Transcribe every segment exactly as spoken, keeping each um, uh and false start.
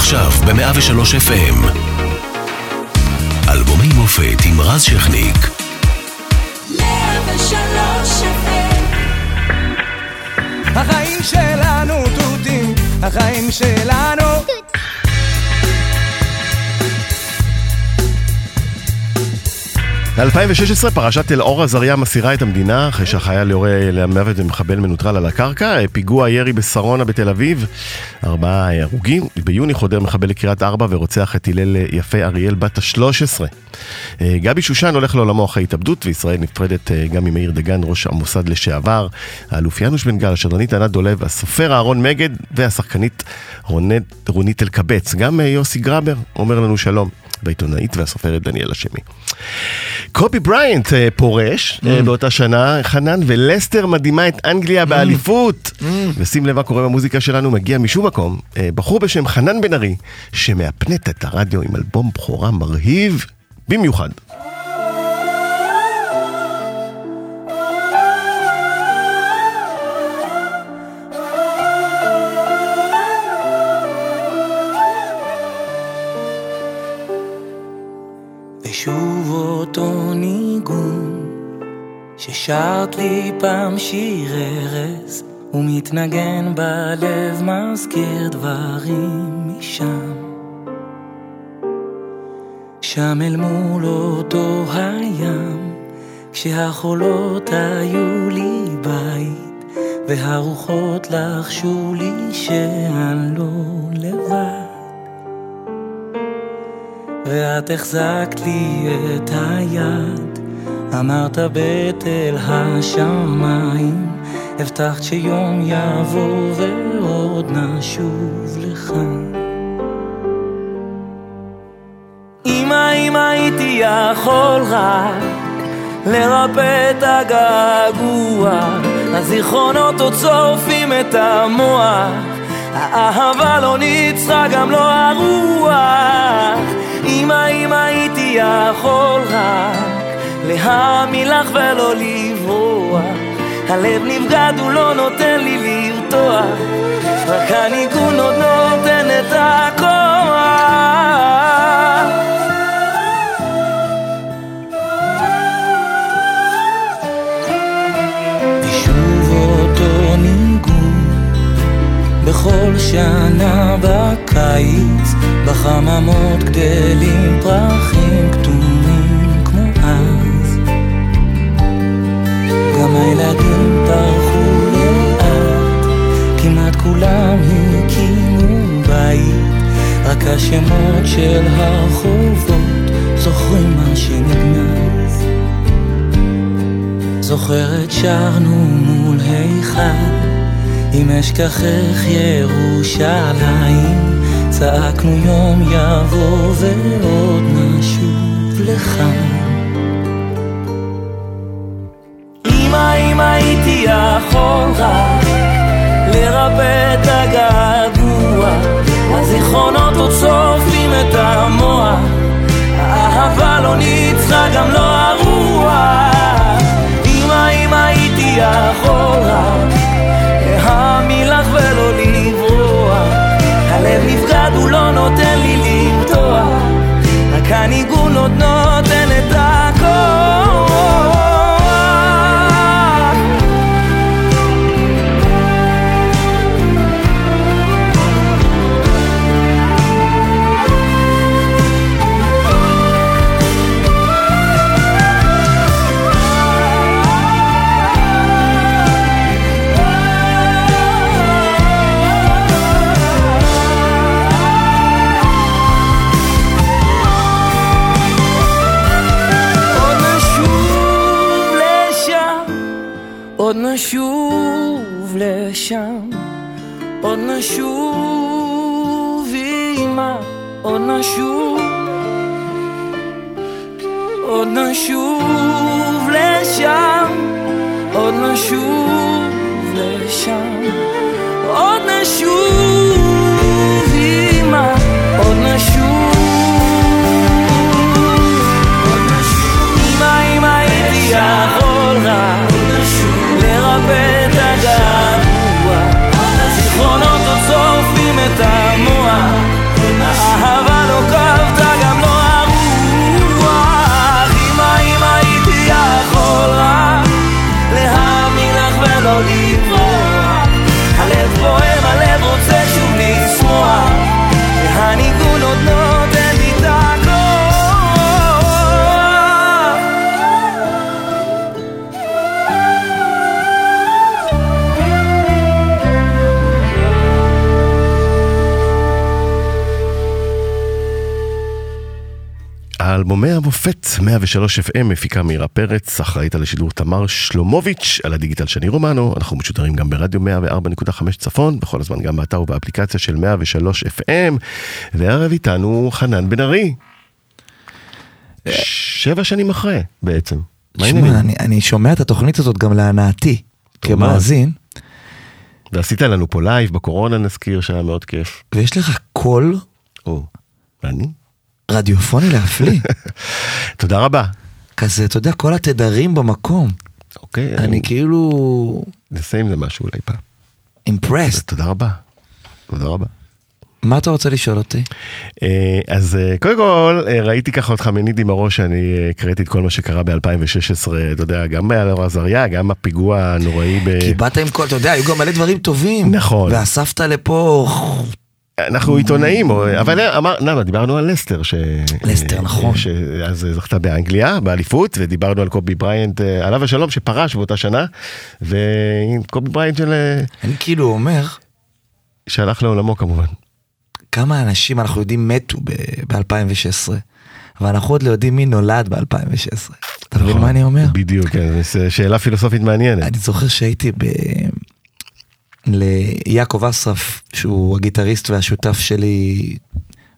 עכשיו ב-מאה ושלוש אף אם. אלבומי מופת עם רז שכניק. מאה ושלוש אף אם. החיים שלנו תותים, החיים שלנו תותים. אלפיים ושש עשרה פרשת אלאור עזריה מסירה את המדינה אחרי שהחייל יורה למוות ומחבל מנוטרל על הקרקע. פיגוע ירי בשרונה בתל אביב, ארבעה הרוגים. ביוני חודר מחבל לקריית ארבע ורוצח את הלל יפה אריאל בת ה-שלוש עשרה. גבי שושן הולך לעולמו אחרי התאבדות, וישראל נפרדת גם ממאיר דגן, ראש המוסד לשעבר, האלוף ינוש בן גל, השדרנית ענת דולב, הסופר אהרון מגד והשחקנית רונית אל קבץ. גם יוסי גרבר אומר לנו שלום, והעיתונאית והסופרת דניאל השמי. קובי בריינט פורש באותה שנה, חנן, ולסטר מדהימה את אנגליה באליפות. ושים לב מה קורה במוזיקה שלנו, מגיע משום מקום בחור בשם חנן בן ארי, שמאפנט את הרדיו עם אלבום בחורה מרהיב במיוחד. ושוב אותו ניגון ששרת לי פעם שיר ערס, ומתנגן בלב מזכיר דברים משם. שם אל מול אותו הים, כשהחולות היו לי בית והרוחות לחשו לי שאני לא לבד, ואת החזקת לי את היד, אמרת בתל השמיים, הבטחת שיום יבוא ועוד נשוב לך. אמא, אם הייתי יכול רק לרפא את הגעגוע, הזיכרונות עוד צורפים את המוח, האהבה לא ניצחה גם לא הרוח. אמא, אם הייתי יכול רק להאמין לך ולא לברוח, הלב נבגד ולא נותן לי לרתוח, רק הניגון עוד נותן את הכוח. ושוב אותו ניגון בכל שנה בקיץ, בחממות גדלים פרחים כתומים כמו אז, גם הילדים פרחו לאט, כמעט כולם הקימו בית, רק השמות של הרחובות זוכרים מה שנגנז. זוכרת שרנו מול היכל, אם אשכחך ירושלים, צעקנו יום יבוא ועוד נשוב לך. אמא, אם הייתי יכול רק לרפא את הגעגוע, הזיכרונות עוד צופים את המוח, האהבה לא ניצחה גם לא הרוח. אמא, אם הייתי יכול רק להאמין לך ולא לברוח, הלב נפגד הוא לא נותן לי למתוח, רק הניגון עוד נותן את הכוח. עוד נשוב לשם, עוד נשוב אימא, עוד נשוב, עוד נשוב לשם, עוד נשוב לשם, עוד נשוב אימא, עוד נשוב. אימא, אם הייתי יכול רק לרפא את הגעגוע, הזיכרונות עוד צורפים את המוח, אלבומי המופת, מאה ושלוש אף אם, מפיקה מירה פרץ, אחראית על השידור תמר שלומוביץ', על הדיגיטל שני רומנו. אנחנו משודרים גם ברדיו מאה וארבע נקודה חמש צפון, בכל הזמן גם באתר ובאפליקציה של מאה ושלוש אף אם, והערב איתנו חנן בן ארי. שבע שנים אחרי בעצם. שמה, אני, אני שומע את התוכנית הזאת גם להנעתי, כמאזין. ועשית לנו פה לייב, בקורונה נזכיר, שהיה מאוד כיף. ויש לך קול... או, ואני? רדיופוני להפליא. תודה רבה. כזה, אתה יודע, כל התדרים במקום. אוקיי. אני כאילו... נסיים זה משהו אולי פעם. אימפרסט. תודה רבה. תודה רבה. מה אתה רוצה לשאול אותי? אז קודם כל, ראיתי ככה אותך מניד עם הראש, שאני קראתי את כל מה שקרה ב-אלפיים ושש עשרה, אתה יודע, גם באלור עזריה, גם הפיגוע הנוראי ב... כי באת עם כל, אתה יודע, היו גם מלא דברים טובים. נכון. ואספת לפה... אנחנו עיתונאים, אבל אמרנו, דיברנו על לסטר, לסטר, נכון. אז זכתה באנגליה, באליפות, ודיברנו על קובי בריינט, עליו השלום, שפרש באותה שנה, וקובי בריינט של... אני כאילו אומר... שהלך לעולמו כמובן. כמה אנשים אנחנו יודעים מתו ב-אלפיים ושש עשרה, ואנחנו עוד לא יודעים מי נולד ב-אלפיים ושש עשרה. אתה מבין מה אני אומר? בדיוק, זו שאלה פילוסופית מעניינת. אני זוכר שהייתי ב... ליעקב אסף, שהוא הגיטריסט והשותף שלי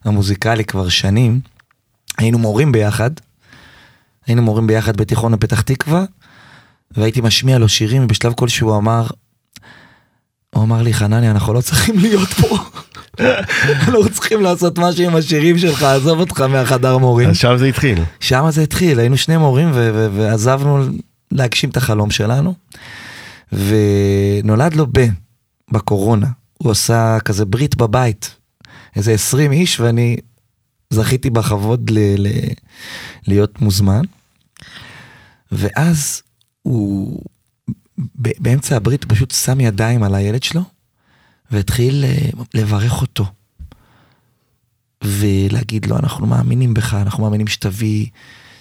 המוזיקלי כבר שנים, היינו מורים ביחד, היינו מורים ביחד בתיכון הפתח תקווה, והייתי משמיע לו שירים, ובשלב כלשהו הוא אמר, הוא אמר לי, חנני, אנחנו לא צריכים להיות פה, לא צריכים לעשות משהו עם השירים שלך, עזוב אותך מהחדר מורים. אז שם זה התחיל. שם זה התחיל, היינו שני מורים, ועזבנו להגשים את החלום שלנו, ונולד לו בן, בקורונה, הוא עשה כזה ברית בבית, איזה עשרים איש, ואני זכיתי בכבוד ל- ל- להיות מוזמן, ואז הוא ב- באמצע הברית פשוט שם ידיים על הילד שלו, והתחיל לברך אותו, ולהגיד לו, אנחנו מאמינים בך, אנחנו מאמינים שתביא,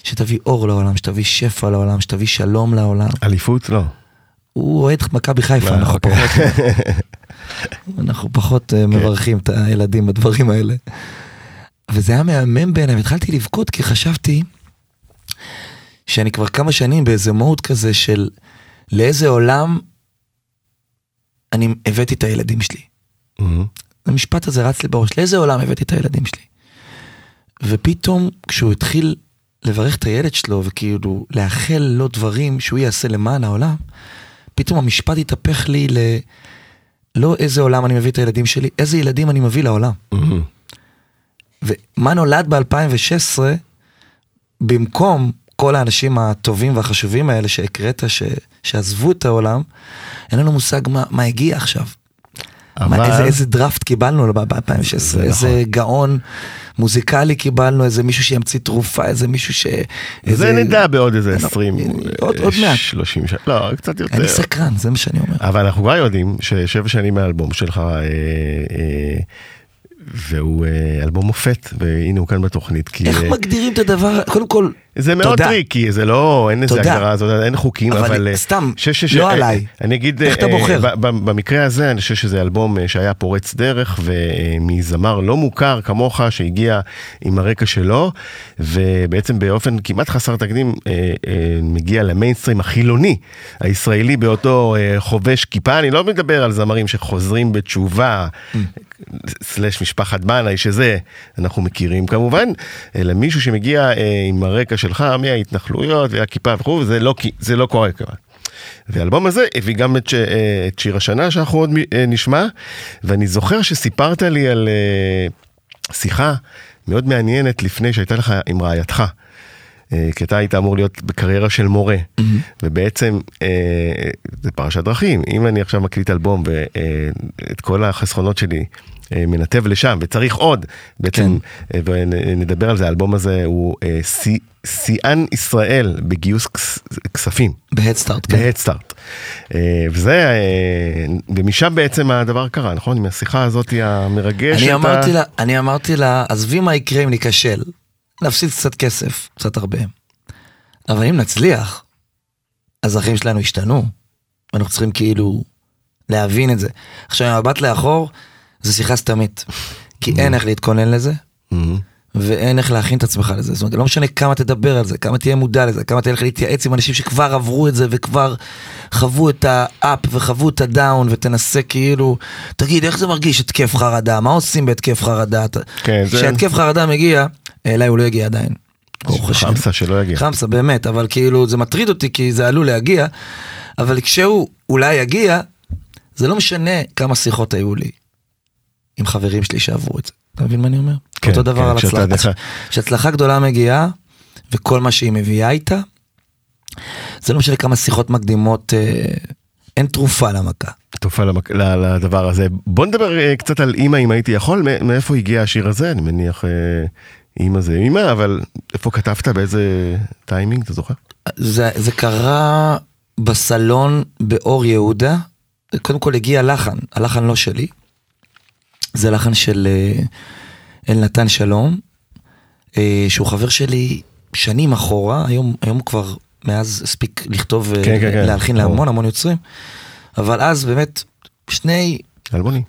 שתביא אור לעולם, שתביא שפע לעולם, שתביא שלום לעולם. אליפות לא. הוא אוהד מכבי חיפה, אנחנו פחות, אנחנו פחות מברכים את הילדים בדברים האלה. וזה היה מהמם בעיניי, התחלתי לבכות כי חשבתי שאני כבר כמה שנים באיזה מוד כזה של לאיזה עולם אני הבאתי את הילדים שלי. המשפט הזה רץ לי בראש, לאיזה עולם הבאתי את הילדים שלי. ופתאום כשהוא התחיל לברך את הילד שלו וכאילו לאחל לו דברים שהוא יעשה למען העולם, פתאום המשפט התהפך לי ל... לא איזה עולם אני מביא את הילדים שלי, איזה ילדים אני מביא לעולם. ומה נולד ב-אלפיים ושש עשרה, במקום כל האנשים הטובים והחשובים האלה שהקראת, ש... שעזבו את העולם, אין לנו מושג מה, מה הגיע עכשיו. אבל... מה, איזה, איזה דרפט קיבלנו ב-אלפיים ושש עשרה, איזה נכון. גאון מוזיקלי קיבלנו, איזה מישהו שימציא תרופה, איזה מישהו ש... איזה... זה נדע בעוד איזה עשרים, עוד, עוד מעט. שלושים שנה, לא, קצת יותר. אני סקרן, זה מה שאני אומר. אבל אנחנו כבר יודעים ששבע שנים מהאלבום שלך, אה, אה, והוא אה, אלבום מופת, והנה הוא כאן בתוכנית. כי, איך אה... מגדירים את הדבר? קודם כל, זה מאוד טריקי, זה לא, אין איזה הגדרה הזאת, אין חוקים, אבל... סתם, לא עליי. אני אגיד, במקרה הזה, אני חושב שזה אלבום שהיה פורץ דרך, ומזמר לא מוכר כמוך, שהגיע עם הרקע שלו, ובעצם באופן כמעט חסר תקדים, מגיע למיינסטרים החילוני, הישראלי באותו חובש כיפה, אני לא מדבר על זמרים שחוזרים בתשובה, סלש משפחת בנאי, שזה אנחנו מכירים כמובן, אלא מישהו שמגיע עם הרקע שלך, מההתנחלויות והכיפה וכו', זה לא, זה לא קורה כבר. והאלבום הזה הביא גם את, ש, את שיר השנה שאנחנו עוד נשמע, ואני זוכר שסיפרת לי על שיחה מאוד מעניינת לפני שהייתה לך עם רעייתך, כי אתה היית אמור להיות בקריירה של מורה, mm-hmm. ובעצם אה, זה פרשת דרכים, אם אני עכשיו מקליט אלבום ואת כל החסכונות שלי אה, מנתב לשם, וצריך עוד, בעצם, כן. אה, ונדבר על זה, האלבום הזה הוא אה, סי, סיאן ישראל בגיוס כס, כספים. בהדסטארט, כן. בהדסטארט. אה, וזה, אה, ומשם בעצם הדבר קרה, נכון? עם השיחה הזאת המרגשת. אני אמרתי אתה... לה, אני אמרתי לה, עזבי מה יקרה אם ניקשל. נפסיד קצת כסף, קצת הרבה. אבל אם נצליח, אז החיים שלנו השתנו, ואנחנו צריכים כאילו להבין את זה. עכשיו, מבט לאחור, זה שיחה סתמית, כי אין איך להתכונן לזה, ואין איך להכין את עצמך לזה. זאת אומרת, לא משנה כמה תדבר על זה, כמה תהיה מודע לזה, כמה תהיה לך להתייעץ עם אנשים שכבר עברו את זה, וכבר חוו את האפ, וחוו את הדאון, ותנסה כאילו, תגיד, איך זה מרגיש התקף חרדה? מה עושים בהתקף חרדה? כשהתקף חרדה מגיע, אליי הוא לא יגיע עדיין. חמסה שלא יגיע. חמסה, באמת, אבל כאילו, זה מטריד אותי, כי זה עלול להגיע, אבל כשהוא אולי יגיע, זה לא משנה כמה שיחות היו לי עם חברים שלי שעברו את זה. אתה מבין מה אני אומר? כן, אותו דבר כן, על הצלחה. כשהצלחה גדולה מגיעה, וכל מה שהיא מביאה איתה, זה לא משנה כמה שיחות מקדימות, אה, אין תרופה למכה. תרופה למק... לדבר הזה. בוא נדבר אה, קצת על אמא, אם הייתי יכול, מאיפה הגיע השיר הזה? אני מניח אה, אמא זה אמא, אבל איפה כתבת, באיזה טיימינג, אתה זוכר? זה, זה קרה בסלון באור יהודה, קודם כל הגיע לחן, הלחן לא שלי, זה לחן של אל נתן שלום, שהוא חבר שלי שנים אחורה, היום, היום הוא כבר מאז הספיק לכתוב, כן, כן, להלחין כן. להמון המון יוצרים, אבל אז באמת שני... אלמונים.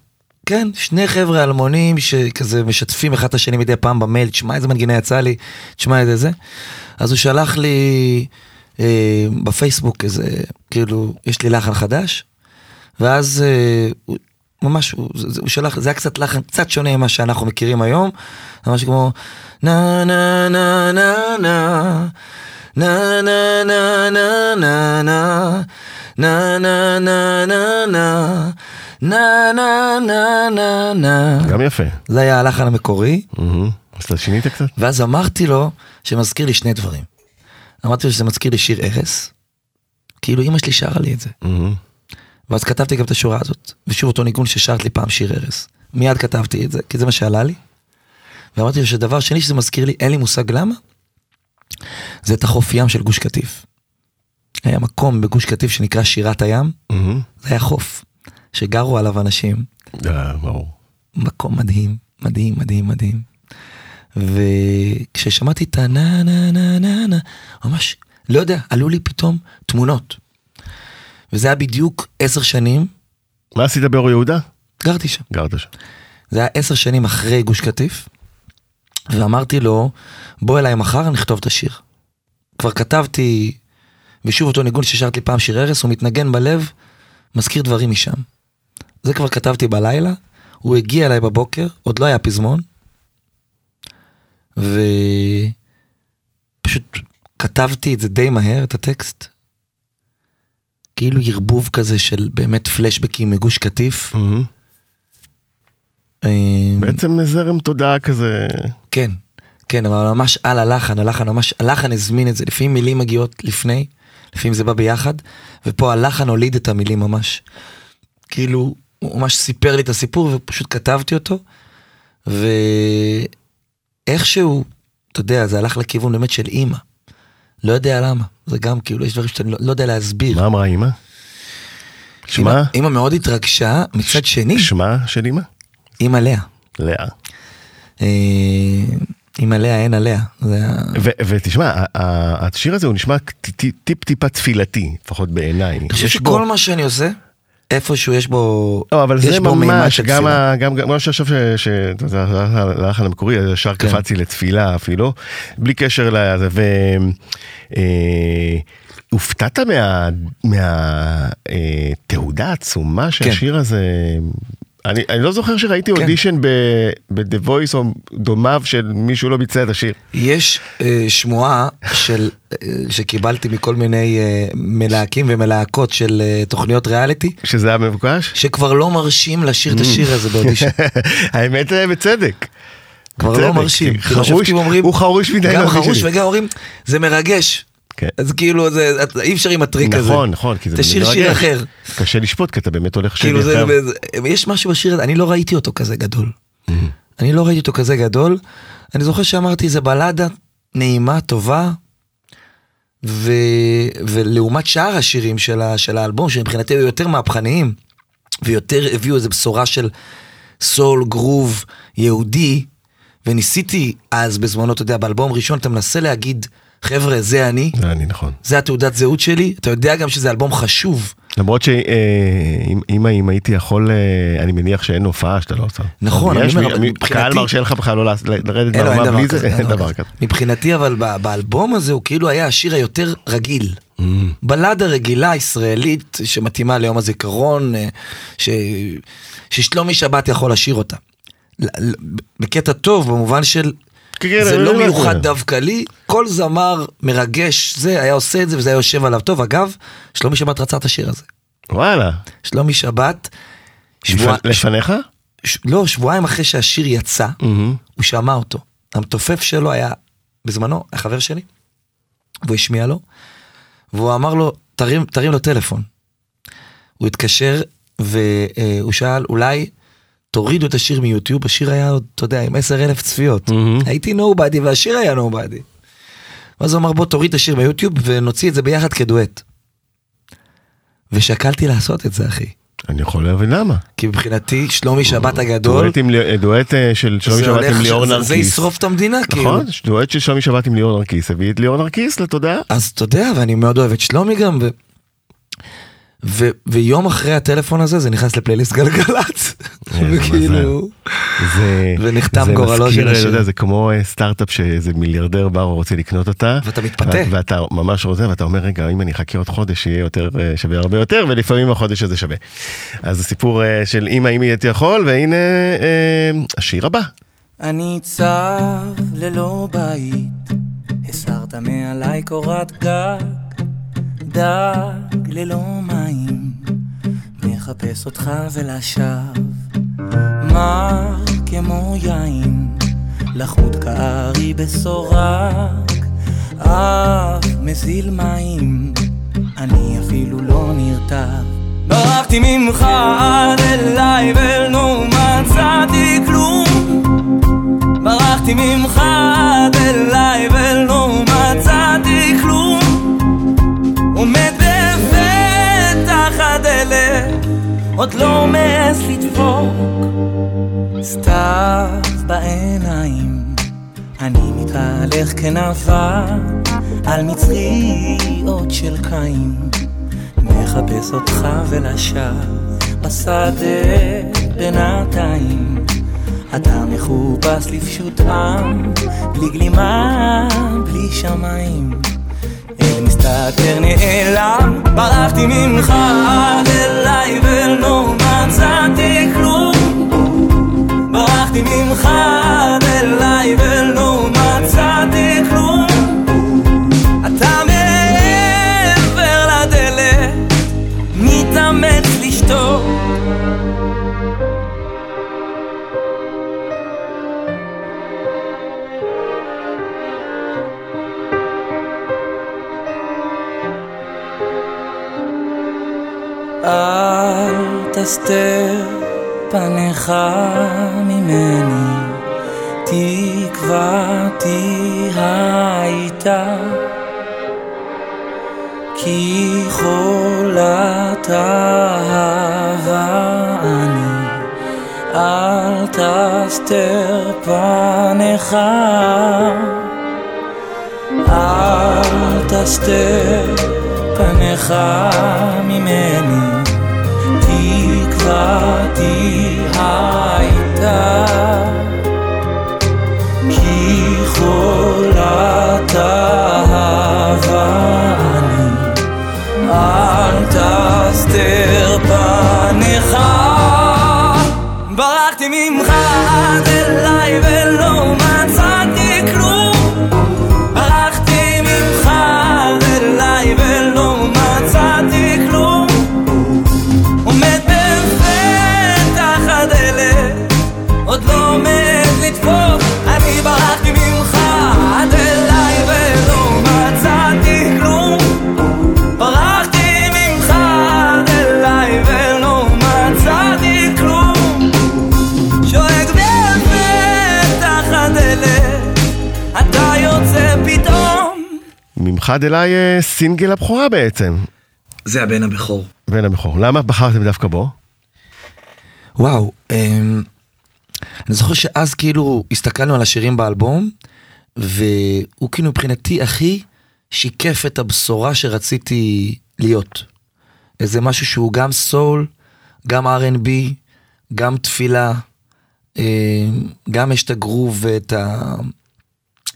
כן, שני חבר'ה אלמונים שכזה משתפים אחד השני מדי פעם במייל, תשמע איזה מנגינה יצא לי, תשמע איזה זה, אז הוא שלח לי אה, בפייסבוק איזה, כאילו, יש לי לחן חדש, ואז אה, ממש, הוא, הוא שלח, זה היה קצת לחן, קצת שונה ממה שאנחנו מכירים היום, ממש כמו, נה נה נה נה נה, נה נה נה נה נה נה, נה נה נה נה נה, נה נה נה נה נה. גם יפה. זה היה הלחן המקורי. אז אתה שינית קצת? ואז אמרתי לו, שמזכיר לי שני דברים. אמרתי לו שזה מזכיר לי שיר ערס, כאילו אמא שלי שרה לי את זה. ואז כתבתי גם את השורה הזאת, ושוב אותו ניגון ששרת לי פעם שיר ערס. מיד כתבתי את זה, כי זה מה שעלה לי. ואמרתי לו שדבר שני שזה מזכיר לי, אין לי מושג למה, זה את החוף ים של גוש קטיף. היה מקום בגוש קטיף שנקרא שירת הים, mm-hmm. זה היה חוף, שגרו עליו אנשים. אה, ברור. מקום מדהים, מדהים, מדהים, מדהים. וכששמעתי את הנה, נה, נה, נה, נה, ממש, לא יודע, עלו לי פתאום תמונות. וזה היה בדיוק עשר שנים. מה עשית באור יהודה? גרתי שם. גרת שם. זה היה עשר שנים אחרי גוש קטיף, ואמרתי לו, בוא אליי מחר, נכתוב את השיר. כבר כתבתי, ושוב אותו ניגון ששרת לי פעם שיר ערס, הוא מתנגן בלב, מזכיר דברים משם. זה כבר כתבתי בלילה, הוא הגיע אליי בבוקר, עוד לא היה פזמון, ופשוט כתבתי את זה די מהר, את הטקסט, כאילו ירבוב כזה של באמת פלשבקים מגוש קטיף. בעצם זרם תודעה כזה. כן, כן, אבל ממש על הלחן, הלחן ממש, הלחן הזמין את זה, לפעמים מילים מגיעות לפני, לפעמים זה בא ביחד, ופה הלחן הוליד את המילים ממש. כאילו, הוא ממש סיפר לי את הסיפור, ופשוט כתבתי אותו, ואיכשהו, אתה יודע, זה הלך לכיוון באמת של אמא. לא יודע למה, זה גם כאילו, יש דברים שאתה לא, לא יודע להסביר. מה אמרה אמא? שמה? אמא מאוד התרגשה מצד ש... שני. שמה של אמא? אמא לאה. לאה. אה, אמא לאה, אין עליה. זה... ו- ותשמע, השיר הזה הוא נשמע טיפ-טיפה תפילתי, לפחות בעיניי. אני חושב שכל בו... מה שאני עושה, איפשהו יש בו... לא, אבל זה ממש, גם מה שעכשיו שהלחן המקורי, השאר קפצי לתפילה אפילו, בלי קשר לזה, והופתעת מהתהודה העצומה שהשיר הזה... אני לא זוכר שראיתי אודישן ב-The Voice או דומיו של מישהו לא ביצע את השיר. יש שמועה שקיבלתי מכל מיני מלהקים ומלהקות של תוכניות ריאליטי. שזה היה מבוקש? שכבר לא מרשים לשיר את השיר הזה באודישן. האמת בצדק. כבר לא מרשים. הוא חרוש מדי. גם חרוש וגם אומרים, זה מרגש. אז כאילו אי אפשר עם הטריק הזה. נכון, נכון, כי זה שיר שיר אחר. קשה לשפוט, כי אתה באמת הולך שיר אחר. יש משהו בשיר הזה, אני לא ראיתי אותו כזה גדול. אני לא ראיתי אותו כזה גדול. אני זוכר שאמרתי, זה בלדה נעימה, טובה, ולעומת שאר השירים של האלבום, שמבחינתי היו יותר מהפכניים, ויותר הביאו איזו בשורה של סול, גרוב, יהודי, וניסיתי אז בזמנו, אתה יודע, באלבום ראשון, אתה מנסה להגיד... חבר'ה, זה אני, זה אני, נכון. זה התעודת זהות שלי, אתה יודע גם שזה אלבום חשוב, למרות שאם הייתי יכול, אני מניח שאין הופעה שאתה לא עושה. נכון. קהל מרשה לך בכלל לא לרדת ברמה, בלי זה אין דבר כזה. מבחינתי, אבל באלבום הזה הוא כאילו היה השיר היותר רגיל. בלדה רגילה ישראלית שמתאימה ליום הזיכרון, ששלומי שבת יכול לשיר אותה. בקטע טוב, במובן של... זה לא מיוחד דווקא לי, כל זמר מרגש זה, היה עושה את זה וזה היה יושב עליו טוב. אגב, שלומי שבת רצה את השיר הזה. וואלה. שלומי שבת. לפניך? לא, שבועיים אחרי שהשיר יצא, הוא שמע אותו. המתופף שלו היה, בזמנו, החבר שלי, והוא השמיע לו, והוא אמר לו, תרים לו טלפון. הוא התקשר, והוא שאל, אולי... תורידו את השיר מיוטיוב, השיר היה, אתה יודע, עם עשר אלף צפיות. Mm-hmm. הייתי נובדי, והשיר היה נובדי. ואז הוא אמר, בוא תוריד את השיר מיוטיוב, ונוציא את זה ביחד כדואט. ושקלתי לעשות את זה, אחי. אני יכול להבין למה. כי מבחינתי, שלומי שבת הגדול... דואט של שלומי שבת עם ליאור נרקיס. זה ישרוף את המדינה, כאילו. נכון, דואט של שלומי שבת עם ליאור נרקיס. הביא את ליאור נרקיס, לתודעה. אז תודה, ואני מאוד אוהב את שלומי גם, ו... ו- ויום אחרי הטלפון הזה, זה נכנס לפלייליסט גלגלת, וכאילו, ונחתם גורלו של השיר. זה כמו סטארט-אפ שאיזה מיליארדר בר רוצה לקנות אותה, ואתה מתפתה. ואתה ממש רוצה, ואתה אומר, רגע, אם אני אחכה עוד חודש, יהיה שווה הרבה יותר, ולפעמים החודש הזה שווה. אז הסיפור של אמא, אמא הייתי יכול, והנה השיר הבא. אני צר ללא בית, הסרת מעלי קורת גג, דג ללא מים, מחפש אותך ולשב, מר כמו יין, לחוד כארי בסורק, אף מזיל מים, אני אפילו לא נרתב. ברחתי ממך עד אליי ולא מצאתי כלום, ברחתי ממך עד אליי ולא מצאתי כלום, עומד בפתח הדלת, עוד לא מעז לדפוק, סתיו בעיניים, אני מתהלך כנפה, על מצריות של קיים, מחפש אותך ולשב, בשדה בינתיים, אתה מחופש לפשוטם, בלי גלימה, בלי שמיים, אל מסתתר נעלם, ברחתי ממך עד אליי ולא מצאתי כלום, ברחתי ממך עד אליי ולא מצאתי כלום, אתה מעבר לדלת מתאמץ לשתוק, אל תסתר פניך ממני, תקוותי הייתה, כי חולת אהבה אני, אל תסתר פניך, אל תסתר פניך ממני, תקוותי הייתה, כי חולת אהבה אני, אל תסתר פניך, ברחתי ממך עד אליי ולא מצאתי כלום, ברחתי ממך עד אליי ולא מצאתי כלום, עוד לא מת לדפוק, אני ברחתי ממך עד אליי ולא מצאתי כלום, ברחתי ממך עד אליי ולא מצאתי כלום, שואג בפתח הדלת, אתה יוצא פתאום. ממך עד אליי סינגל הבכורה בעצם. זה הבן הבכור. בן הבכור. למה בחרתם דווקא בו? וואו, אמ... אני זוכר שאז כאילו הסתכלנו על השירים באלבום, והוא כאילו מבחינתי הכי שיקף את הבשורה שרציתי להיות. איזה משהו שהוא גם סול, גם אר אנד בי, גם תפילה, גם יש את הגרוב ואת ה...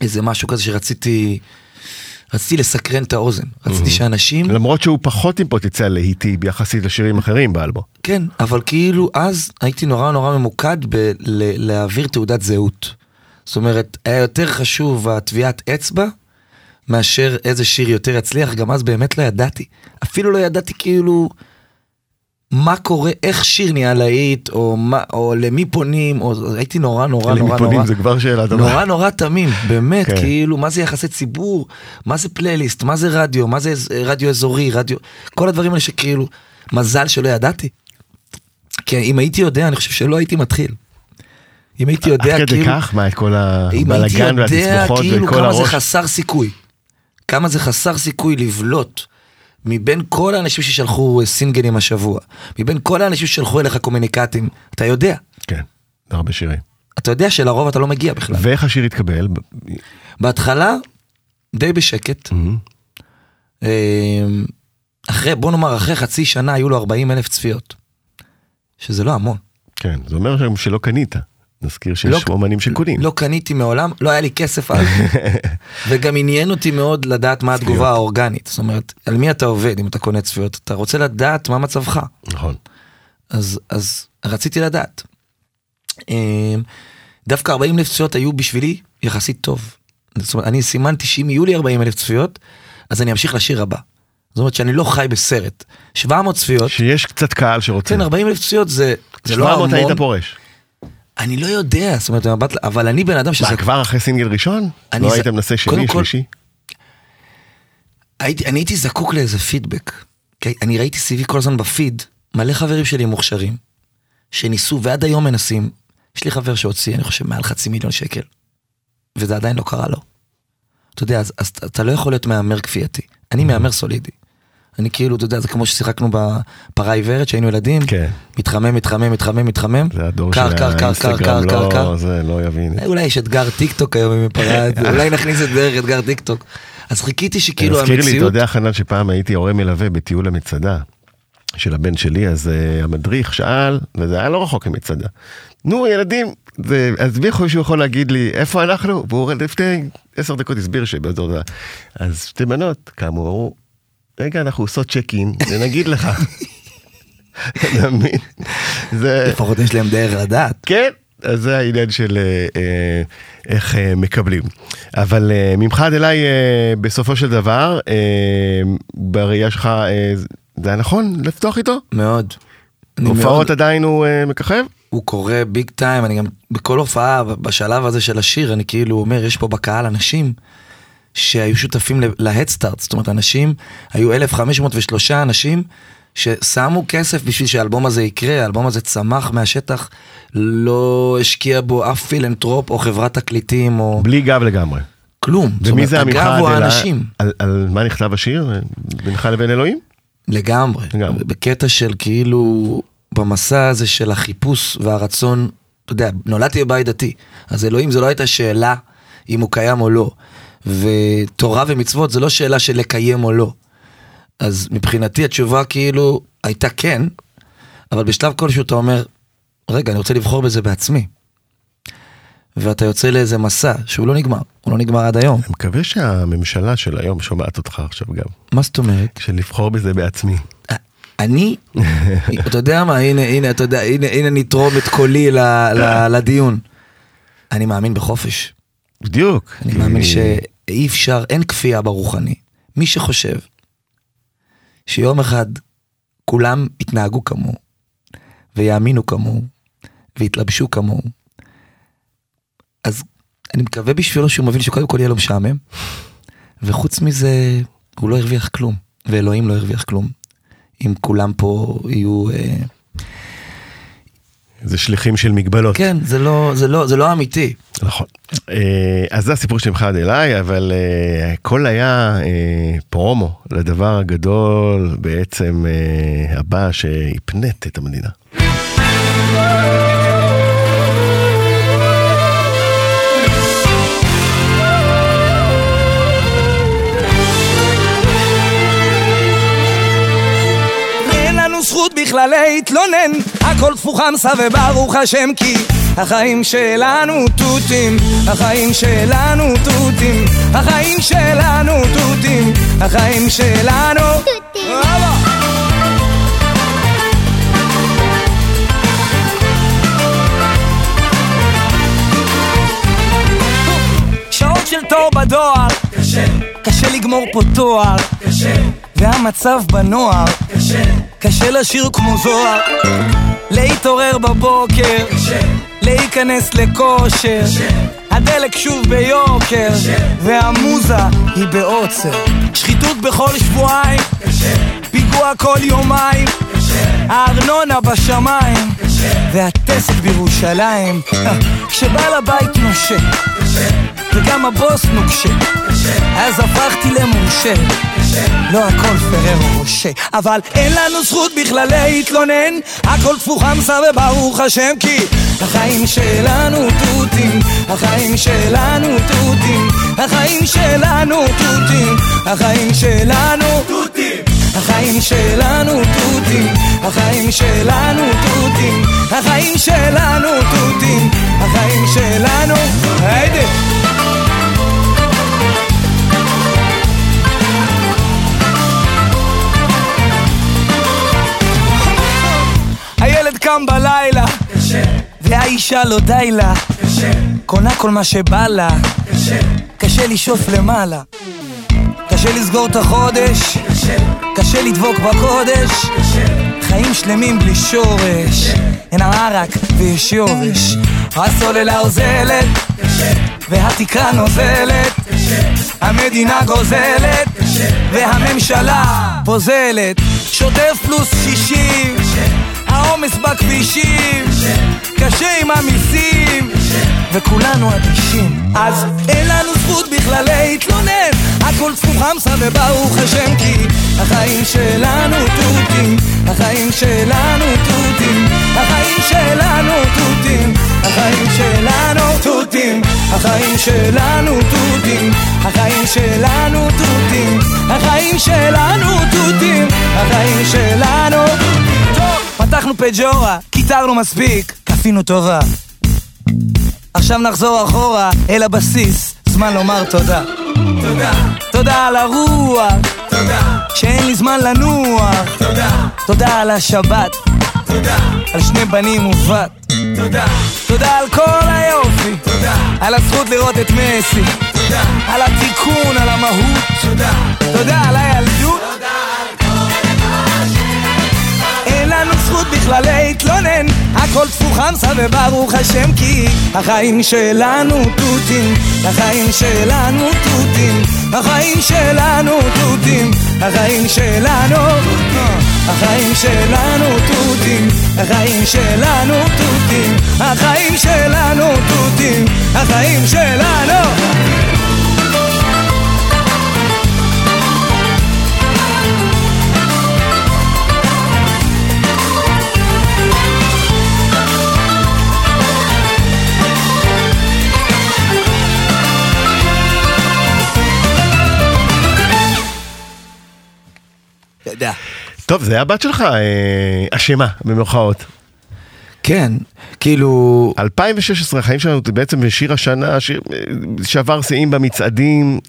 איזה משהו כזה שרציתי... רציתי לסקרן את האוזן, רציתי שאנשים... למרות שהוא פחות עם פוטנציאל להיטי ביחסית לשירים אחרים באלבום. כן, אבל כאילו אז הייתי נורא נורא ממוקד להעביר תעודת זהות. זאת אומרת, היה יותר חשוב הטביעת אצבע, מאשר איזה שיר יותר יצליח, גם אז באמת לא ידעתי. אפילו לא ידעתי כאילו מה קורה, איך שיר נהיה להיט, או למי פונים, הייתי נורא נורא נורא נורא. למי פונים זה כבר שאלה. נורא נורא תמים, באמת, כאילו מה זה יחסי ציבור, מה זה פלייליסט, מה זה רדיו, מה זה רדיו אזורי, רדיו, כל הדברים האלה שכאילו, מזל שלא ידעתי. כי אם הייתי יודע, אני חושב שלא הייתי מתחיל. אם הייתי יודע כאילו... עד כדי כך, מה, את כל הבלגן והתצמחות וכל הראש? כמה זה חסר סיכוי. כמה זה חסר סיכוי לבלוט מבין כל האנשים ששלחו סינגלים השבוע, מבין כל האנשים ששלחו אליך קומוניקטים, אתה יודע. כן, הרבה שירים. אתה יודע שלרוב אתה לא מגיע בכלל. ואיך השיר התקבל? בהתחלה, די בשקט. אחרי, בוא נאמר, אחרי חצי שנה היו לו ארבעים אלף צפיות. שזה לא המון. כן, זה אומר שלא קנית. נזכיר שיש אומנים שקונים. לא קניתי מעולם, לא היה לי כסף אז. וגם עניין אותי מאוד לדעת מה התגובה האורגנית. זאת אומרת, על מי אתה עובד אם אתה קונה צפיות? אתה רוצה לדעת מה מצבך. נכון. אז רציתי לדעת. דווקא ארבעים אלף צפיות היו בשבילי יחסית טוב. זאת אומרת, אני סימנתי שאם יהיו לי ארבעים אלף צפיות, אז אני אמשיך לשיר הבא. זאת אומרת שאני לא חי בסרט. שבע מאות צפיות. שיש קצת קהל שרוצה. כן, ארבעים אלף צפיות זה לא המון. שבע מאות היית פורש. אני לא יודע, זאת אומרת, אבל אני בן אדם שזה... מה, כבר אחרי סינגל ראשון? לא הייתם נעשה שני, שלישי? אני הייתי זקוק לאיזה פידבק. אני ראיתי סביבי כל הזמן בפיד, מלא חברים שלי מוכשרים, שניסו ועד היום מנסים. יש לי חבר שהוציא, אני חושב, מעל חצי מיליון שקל. וזה עדיין לא קרה לו. אתה יודע, אז אתה לא יכול להיות מאמר כפייתי. אני מאמר סולידי. אני כאילו, אתה יודע, זה כמו ששיחקנו בפרה עיוורת, שהיינו ילדים, מתחמם, מתחמם, מתחמם, מתחמם, קר, קר, קר, קר, קר, קר, קר. זה לא יבין. אולי יש אתגר טיקטוק היום עם הפרה, אולי נכניס את דרך אתגר טיקטוק. אז חיכיתי שכאילו המציאות... תזכיר לי, אתה יודע, חנן, שפעם הייתי הורה מלווה בטיול המצדה של הבן שלי, אז המדריך שאל, וזה היה לא רחוק המצדה. נו, ילדים, אז מישהו שיכול להגיד לי, איפה אנחנו? והוא לפני עשר דקות הסביר שבאזור זה. אז שתי בנות, כאמור, רגע, אנחנו עושות צ'ק-אין, ונגיד לך. נאמין. לפחות יש להם דרך לדעת. כן, אז זה העניין של איך מקבלים. אבל ממך עד אליי, בסופו של דבר, בראייה שלך, זה היה נכון לפתוח איתו? מאוד. הופעות עדיין הוא מככב? הוא קורא ביג טיים, אני גם בכל הופעה, בשלב הזה של השיר, אני כאילו אומר, יש פה בקהל אנשים, שהיו שותפים להדסטארט, זאת אומרת, אנשים, היו אלף חמש מאות ושלוש אנשים ששמו כסף בשביל שהאלבום הזה יקרה, האלבום הזה צמח מהשטח, לא השקיע בו אף פילנטרופ או חברת תקליטים או... בלי גב לגמרי. כלום. ומי זה עמך עד אנשים. על, על מה נכתב השיר? בינך לבין אלוהים? לגמרי. לגמרי. בקטע של כאילו, במסע הזה של החיפוש והרצון, אתה יודע, נולדתי בבית דתי, אז אלוהים זה לא הייתה שאלה אם הוא קיים או לא. ותורה ומצוות זה לא שאלה של לקיים או לא. אז מבחינתי התשובה כאילו הייתה כן, אבל בשלב כלשהו אתה אומר, רגע, אני רוצה לבחור בזה בעצמי. ואתה יוצא לאיזה מסע שהוא לא נגמר, הוא לא נגמר עד היום. אני מקווה שהממשלה של היום שומעת אותך עכשיו גם. מה זאת אומרת? של לבחור בזה בעצמי. אני? אתה יודע מה? הנה, הנה, אתה יודע, הנה, הנה נתרום את קולי לדיון. אני מאמין בחופש. בדיוק. אני מאמין שאי אפשר, אין כפייה ברוחני. מי שחושב שיום אחד כולם יתנהגו כמו, ויאמינו כמו, ויתלבשו כמו, אז אני מקווה בשבילו שהוא מבין שקודם כל יהיה לו משעמם, וחוץ מזה הוא לא הרוויח כלום, ואלוהים לא הרוויח כלום. אם כולם פה יהיו... זה שליחים של מגבלות. כן, זה לא, זה לא, זה לא אמיתי. נכון. אז זה הסיפור שלך עד אליי, אבל הכל היה פרומו לדבר הגדול בעצם הבא שיפנית את המדינה. בכלל להתלונן, הכל תפוך המסה וברוך השם, כי החיים שלנו תותים, החיים שלנו תותים, החיים שלנו תותים, החיים שלנו תותים. של תור בדואר, קשה, קשה לגמור פה תואר, קשה, והמצב בנוער, קשה, קשה לשיר כמו זוהר, להתעורר בבוקר, קשה, להיכנס לכושר, קשה, הדלק שוב ביוקר, קשה, והמוזה היא בעוצר, שחיתות בכל שבועיים, קשה, פיגוע כל יומיים, קשה, הארנונה בשמיים, קשה, והטסט בירושלים, כשבא לבית נושא, קשה, וגם הבוס נוקשה, אז הפכתי למורשה, לא הכל פרר ומשה, אבל אין לנו זכות בכלל להתלונן, הכל תפוך המסה וברוך השם, כי החיים שלנו תותים, החיים שלנו תותים, החיים שלנו תותים, החיים שלנו תותים, החיים שלנו תותים, החיים שלנו תותים, החיים שלנו תותים, החיים שלנו תותים. הילד קם בלילה, קשה, והאישה לא די לה, קשה, קונה כל מה שבא לה, קשה, קשה לשאוף למעלה, קשה לסגור את החודש, קשה, קשה לדבוק בקודש, קשה, חיים שלמים בלי שורש, אין ערק ויש יורש, הסוללה עוזלת, קשה, והתקרה נוזלת, קשה, המדינה גוזלת, קשה, והממשלה פוזלת, שוטף פלוס שישים, קשה, העומס בכבישים, קשה עם המיסים, וכולנו אדישים, אז אין לנו זכות בכלל להתלונן, הכל תפוך המסה וברוך השם, כי החיים שלנו תותים, החיים שלנו תותים, החיים שלנו תותים, החיים שלנו תותים, החיים שלנו תותים, החיים שלנו תותים, החיים שלנו תותים, החיים שלנו תותים. פתחנו פג'ורה, קיטרנו מספיק, כפינו טובה, עכשיו נחזור אחורה אל הבסיס, זמן לומר תודה, תודה, תודה על הרוח, תודה, שאין לי זמן לנוח, תודה, תודה על השבת, תודה, על שני בנים ובת, תודה, תודה על כל היופי, תודה, על הזכות לראות את מסי, תודה, על התיקון, על המהות, תודה, תודה על הילדות, בכלל להתלונן, הכל תפוך המסה וברוך השם, כי החיים שלנו תותים, החיים שלנו תותים, החיים שלנו תותים, החיים שלנו תותים, החיים שלנו תותים, החיים שלנו תותים, החיים שלנו תותים, החיים שלנו. טוב, זה הבת שלך אשמה במרכאות. כן, כאילו אלפיים ושש עשרה, החיים שלנו בעצם בשיר השנה שעבר שיאים במצעדים,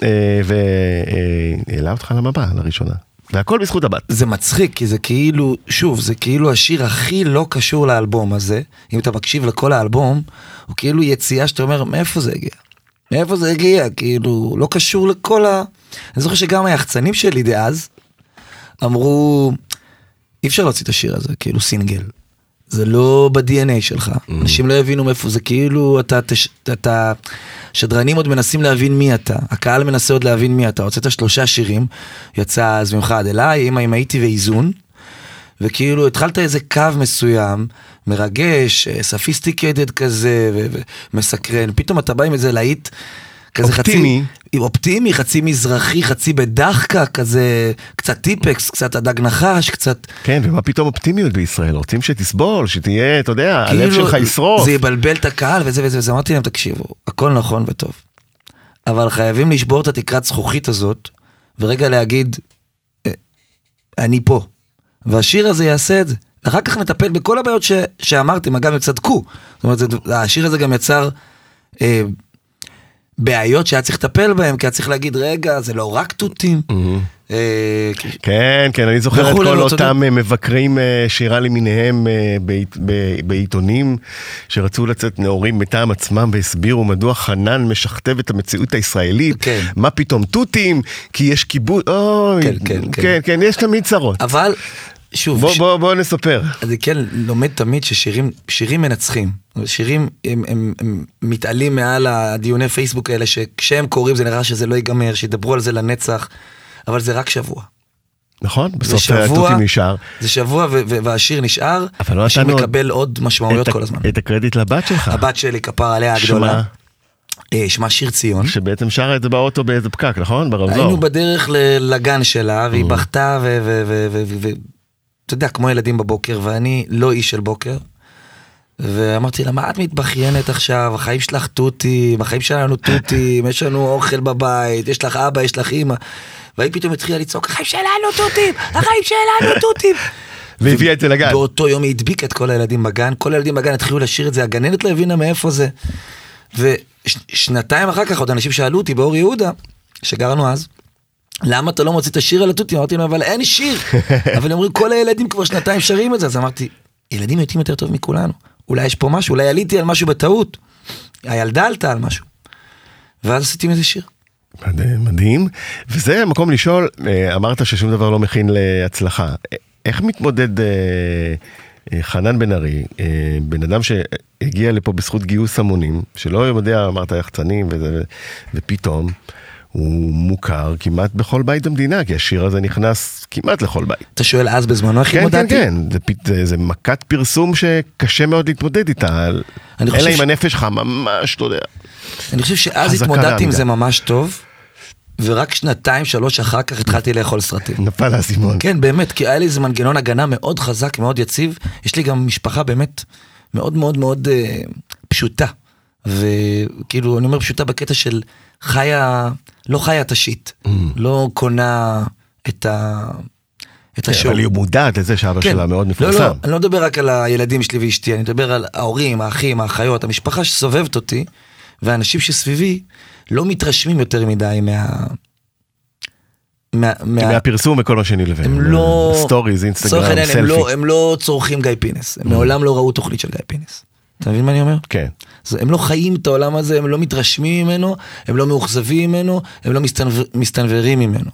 והעלה אותך למבע לראשונה, והכל בזכות הבת. זה מצחיק, כי זה כאילו, שוב, זה כאילו השיר הכי לא קשור לאלבום הזה. אם אתה מקשיב לכל האלבום, הוא כאילו יציאה שאתה אומר מאיפה זה הגיע, מאיפה זה הגיע, כאילו לא קשור לכל ה... אני זוכר שגם היחצנים שלי דאז אמרו, אי אפשר להוציא את השיר הזה, כאילו סינגל. זה לא ב-די אן איי שלך. Mm. אנשים לא יבינו מאיפה, זה כאילו, אתה, אתה, שדרנים עוד מנסים להבין מי אתה, הקהל מנסה עוד להבין מי אתה, הוצאת שלושה שירים, יצא אז ממך עד אליי, אמא, אמא הייתי ואיזון, וכאילו התחלת איזה קו מסוים, מרגש, ספיסטיקטד כזה, ומסקרן, פתאום אתה בא עם איזה להיט, כזה אופטימי. חצי, אופטימי, חצי מזרחי, חצי בדחקה, כזה קצת טיפקס, קצת הדג נחש, קצת... כן, ומה פתאום אופטימיות בישראל? רוצים שתסבול, שתהיה, אתה יודע, כאילו, הלב שלך ישרוף. זה יבלבל את הקהל וזה וזה, וזה אמרתי להם, תקשיבו, הכל נכון וטוב. אבל חייבים לשבור את התקרת זכוכית הזאת, ורגע להגיד, אני פה. והשיר הזה יעשה את זה, אחר כך נטפל בכל הבעיות ש, שאמרתם, אגב הם צדקו, זאת אומרת, זה, השיר הזה גם יצר אה, בעיות שהיה צריך לטפל בהם, כי היה צריך להגיד, רגע, זה לא רק תותים, mm-hmm. כן, כן, אני זוכר את כל אותם מבקרים שירה למיניהם בעיתונים שרצו לצאת נאורים מטעם עצמם והסבירו מדוע חנן משכתב את המציאות הישראלית, מה פתאום תותים, כי יש כיבוד, כן, כן, יש תמיד צרות. אבל, שוב, בואו נספר. אז כן, לומד תמיד ששירים מנצחים, שירים הם מתעלים מעל הדיוני פייסבוק האלה, שכשהם קוראים זה נראה שזה לא ייגמר, שידברו על זה לנצח, אבל זה רק שבוע. נכון, בסוף התותים נשאר. זה שבוע, והשיר נשאר, השיר מקבל עוד משמעויות כל הזמן. את הקרדיט לבת שלך. הבת שלי, כפרה עליה הגדולה. שמה שיר ציון. שבעצם שרה את זה באוטו באיזה פקק, נכון? ברמזור. היינו בדרך לגן שלה, והיא בכתה, ואתה יודע, כמו ילדים בבוקר, ואני לא איש של בוקר, ואמרתי לה, מה את מתבכיינת עכשיו? החיים שלך תותים, החיים שלנו תותים, יש לנו אוכל בבית, יש לך אבא, יש לך אמא. והיא פתאום התחילה לצעוק, החיים שלנו תותים, החיים שלנו תותים. והביאה את זה לגן. באותו יום היא הדביקה את כל הילדים בגן, כל הילדים בגן התחילו לשיר את זה, הגננת לא הבינה מאיפה זה. ושנתיים אחר כך עוד אנשים שאלו אותי, באור יהודה, שגרנו אז, למה אתה לא מוציא את השיר על התותים? אמרתי להם, אבל אין שיר. אבל אומרים, כל הילדים כבר שנתיים שרים את זה. אז אמרתי, ילדים יודעים יותר טוב מכולנו. אולי יש פה משהו, אולי עליתי על משהו בטעות. הילדה עלתה על משהו. ואז עשיתי איזה שיר. מדהים. וזה המקום לשאול, אמרת ששום דבר לא מכין להצלחה. איך מתמודד חנן בן ארי, בן אדם שהגיע לפה בזכות גיוס המונים, שלא יודע, אמרת יחצנים, וזה, ופתאום הוא מוכר כמעט בכל בית במדינה, כי השיר הזה נכנס כמעט לכל בית. אתה שואל אז בזמנו הכי מודעתי? כן, כן, כן. זה מכת פרסום שקשה מאוד להתמודד איתה. אלא אם הנפש שלך ממש, אתה יודע. אני חושב שאז התמודדתי עם זה ממש טוב, ורק שנתיים, שלוש אחר כך התחלתי לאכול סרטים. נפל הסימון. כן, באמת, כי היה לי איזה מנגנון הגנה מאוד חזק, מאוד יציב. יש לי גם משפחה באמת מאוד מאוד מאוד פשוטה. וכאילו, אני אומר פשוטה בקטע של חיה, לא חיה תשית, mm. לא קונה את, ה, את yeah, השור. אבל היא מודעת לזה שאבא כן. שלה מאוד מפרסם. לא, לא, אני לא מדבר רק על הילדים שלי ואשתי, אני מדבר על ההורים, האחים, האחיות, המשפחה שסובבת אותי, והאנשים שסביבי לא מתרשמים יותר מדי מה... מה, מה... מהפרסום וכל מה שנלווה. הם לא... סטוריז, אינסטגרם, סלפי. הם לא, הם לא צורכים גיא פינס, הם mm. מעולם לא ראו תוכנית של גיא פינס. אתה מבין מה אני אומר? כן. הם לא חיים את העולם הזה, הם לא מתרשמים ממנו, הם לא מאוכזבים ממנו, הם לא מסתנברים ממנו.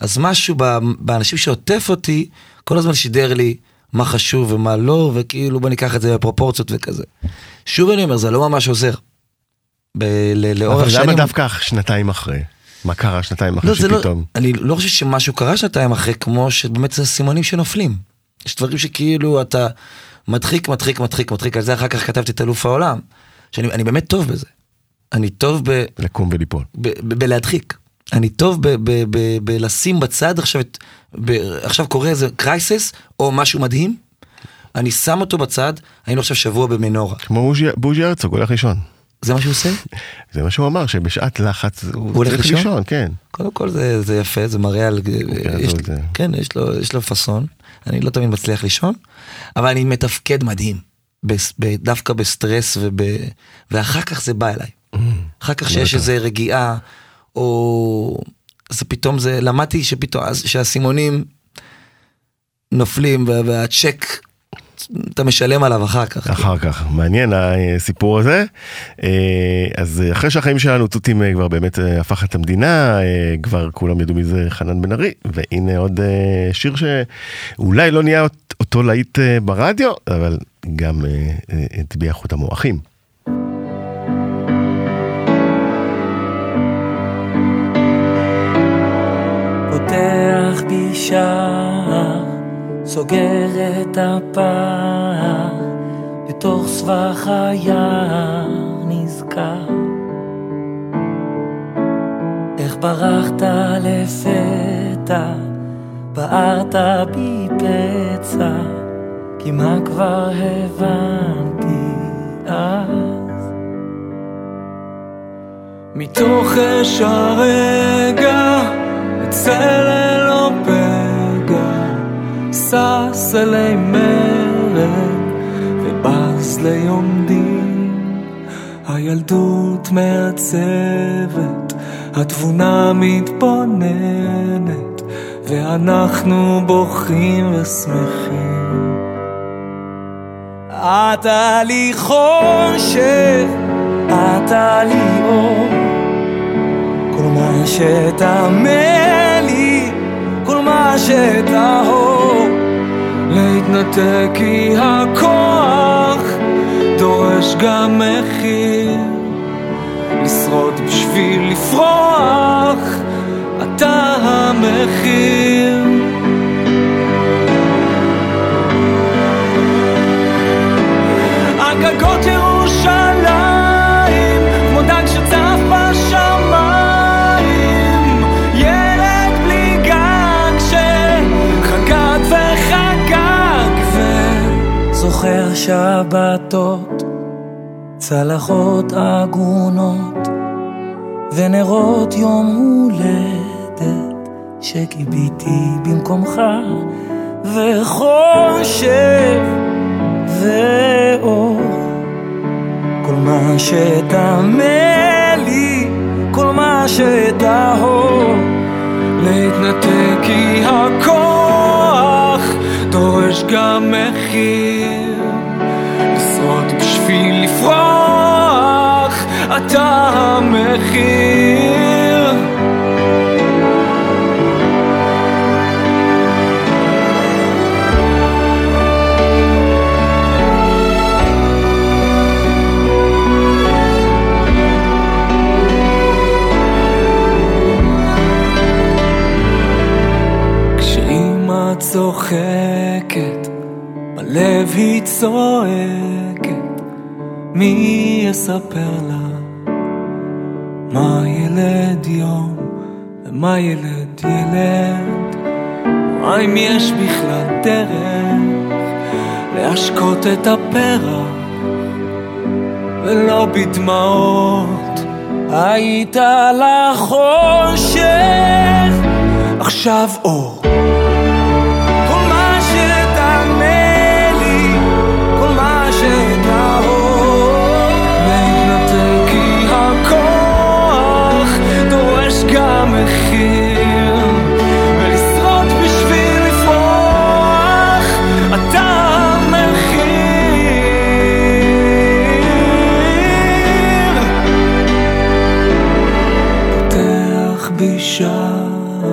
אז משהו באנשים שעוטף אותי, כל הזמן שידר לי מה חשוב ומה לא, וכאילו בוא ניקח את זה בפרופורציות וכזה. שוב אני אומר, זה לא ממש עוזר. אבל למה דווקא שנתיים אחרי? מה קרה שנתיים אחרי שפתאום? אני לא חושב שמשהו קרה שנתיים אחרי, כמו שבאמת זה סימנים שנופלים. יש דברים שכאילו אתה... מדחיק, מדחיק, מדחיק, מדחיק, על זה אחר כך כתבתי את אלוף העולם, שאני אני באמת טוב בזה, אני טוב ב... לקום וליפול. בלהדחיק, אני טוב בלשים בצד, עכשיו, ב, עכשיו קורה איזה קרייסס, או משהו מדהים, אני שם אותו בצד, היינו עכשיו שבוע במנורה. כמו בוז'י הרצוג, הולך לישון. זה מה שהוא עושה? זה מה שהוא אמר, שבשעת לחץ הוא הולך לישון, כן. קודם כל זה, זה יפה, זה מראה על... יש, כן, יש לו, יש לו פסון. אני לא תמיד מצליח לישון, אבל אני מתפקד מדהים, דווקא בסטרס, ואחר כך זה בא אליי. אחר כך שיש איזו רגיעה, או... אז פתאום זה... למדתי שפתאום, שהסימונים נופלים, והצ'ק... אתה משלם עליו אחר כך. אחר כך, מעניין הסיפור הזה. אז אחרי שהחיים שלנו תותים כבר באמת הפך את המדינה, כבר כולם ידעו מזה חנן בן ארי, והנה עוד שיר שאולי לא נהיה אותו להיט ברדיו, אבל גם תביע חותם מואחים. פותח בישה סוגר את הפער, בתוך סבך היער נזכר. איך ברחת לפתע, בערת בי פצע, כי מה כבר הבנתי אז? מתוך אש הרגע, אצל אלו פגע, סס אלי מי ליום דין, הילדות מעצבת, התבונה מתבוננת, ואנחנו בוכים ושמחים. אתה לי חושך, אתה לי אור, כל מה שתאמה לי, כל מה שתאור, להתנתק כי הכוח דורש גם מחיר, לשרוד בשביל לפרוח, אתה המחיר. הגגות ירושלים כמו דג שצף בשמיים, ילד בלי גג שחגג וחגג וזוכר שבתות, צלחות עגונות ונרות יום הולדת שקיביתי במקומך, וחושב ואור, כל מה שתאמה לי, כל מה שתאור, להתנתק כי הכוח דורש גם מחיר, לשרוד בשביל לפרוח, אתה המחיר. צוחקת, בלב היא צועקת, מי יספר לה מה ילד יום ומה ילד ילד, האם יש בכלל דרך להשקות את הפרח ולא בדמעות. היית לחושך עכשיו אור, ולשרוד בשביל לפרוח, אתה המחיר. פותח בישר,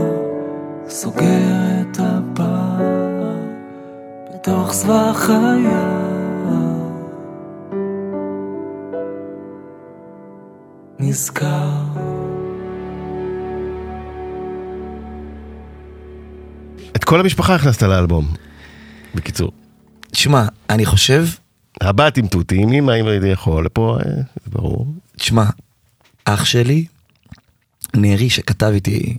סוגר את הפער, בתוך סבך חיה נזכר. כל המשפחה הכנסת לאלבום, בקיצור. תשמע, אני חושב... הבת עם תותים, אמא עם הידי יכול, לפה, זה ברור. תשמע, אח שלי, נערי שכתב איתי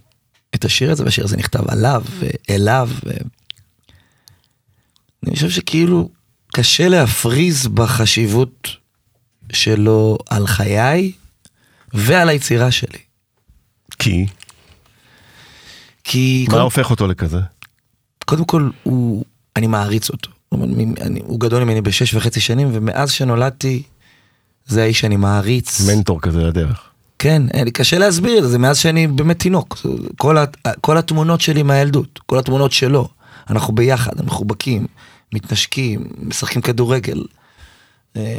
את השיר הזה, והשיר הזה נכתב עליו, אליו, ו... אני חושב שכאילו קשה להפריז בחשיבות שלו על חיי, ועל היצירה שלי. כי? כי... מה קודם... הופך אותו לכזה? קודם כל, הוא, אני מעריץ אותו. הוא, אני, הוא גדול ממני בשש וחצי שנים, ומאז שנולדתי, זה האיש שאני מעריץ. מנטור כזה לדרך. כן, אני, קשה להסביר את זה, זה מאז שאני באמת תינוק. כל, כל התמונות שלי מהילדות, כל התמונות שלו, אנחנו ביחד, אנחנו חובקים, מתנשקים, משחקים כדורגל.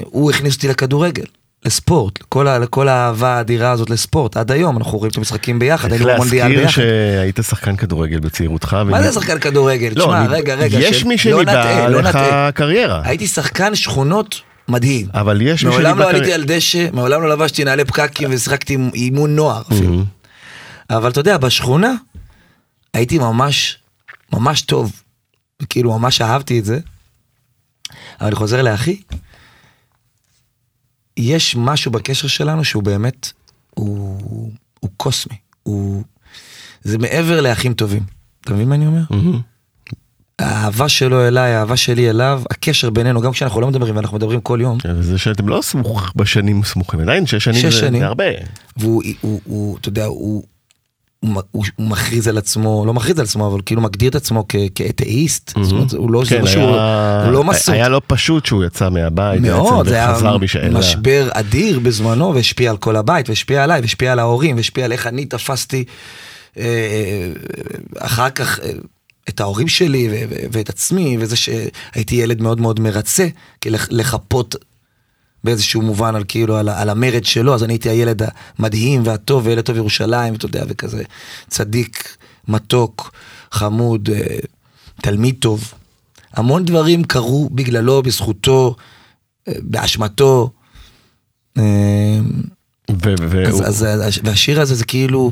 הוא הכניס אותי לכדורגל, לספורט, לכל, לכל האהבה האדירה הזאת לספורט, עד היום אנחנו רואים את המשחקים ביחד. איך להזכיר שהיית שחקן כדורגל בצעירותך? מה זה שחקן כדורגל? לא, תשמע, אני... רגע, רגע, יש ש... מי שניבא לא לך לא קריירה. הייתי שחקן שכונות מדהים. אבל יש מי שניבא קריירה. מעולם לא עליתי על דשא, מעולם לא לבשתי נעלי פקקים ושחקתי עם אימון נוער אפילו. Mm-hmm. אבל אתה יודע, בשכונה הייתי ממש, ממש טוב. כאילו ממש אהבתי את זה. אבל אני חוזר לאחי, יש משהו בקשר שלנו שהוא באמת, הוא, הוא קוסמי, הוא, זה מעבר לאחים טובים. אתה מבין מה אני אומר? Mm-hmm. האהבה שלו אליי, האהבה שלי אליו, הקשר בינינו, גם כשאנחנו לא מדברים, ואנחנו מדברים כל יום. זה שאתם לא סמוך בשנים סמוכים, עדיין שש שנים, שש שנים. זה הרבה. והוא, הוא, הוא, אתה יודע, הוא, הוא מכריז על עצמו, לא מכריז על עצמו, אבל כאילו מגדיר את עצמו כאתאיסט, זאת אומרת, הוא לא, זה משהו, הוא לא מסות. היה לא פשוט שהוא יצא מהבית, מאוד, זה היה משבר אדיר בזמנו, והשפיע על כל הבית, והשפיע עליי, והשפיע על ההורים, והשפיע על איך אני תפסתי, אחר כך, את ההורים שלי, ואת עצמי, וזה שהייתי ילד מאוד מאוד מרצה, כי לחפות באיזשהו מובן על, כאילו, על, על המרד שלו, אז אני הייתי הילד המדהים והטוב, וילד טוב ירושלים, אתה יודע, וכזה צדיק, מתוק, חמוד, תלמיד טוב. המון דברים קרו בגללו, בזכותו, באשמתו. אז, אז, והשיר הזה זה כאילו,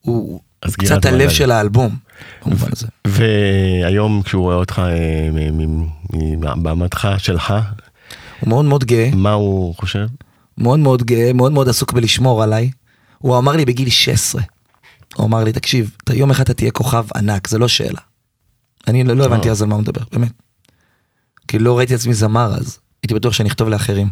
הוא קצת הלב של האלבום. והיום כשהוא רואה אותך, במעמדך שלך, הוא מאוד מאוד גאה. מה הוא חושב? מאוד מאוד גאה, מאוד מאוד עסוק בלשמור עליי. הוא אמר לי בגיל שש עשרה, הוא אמר לי, תקשיב, יום אחד אתה תהיה כוכב ענק, זה לא שאלה. אני לא הבנתי אז על מה הוא מדבר, באמת. כי לא ראיתי עצמי זמר אז, הייתי בטוח שאני אכתוב לאחרים.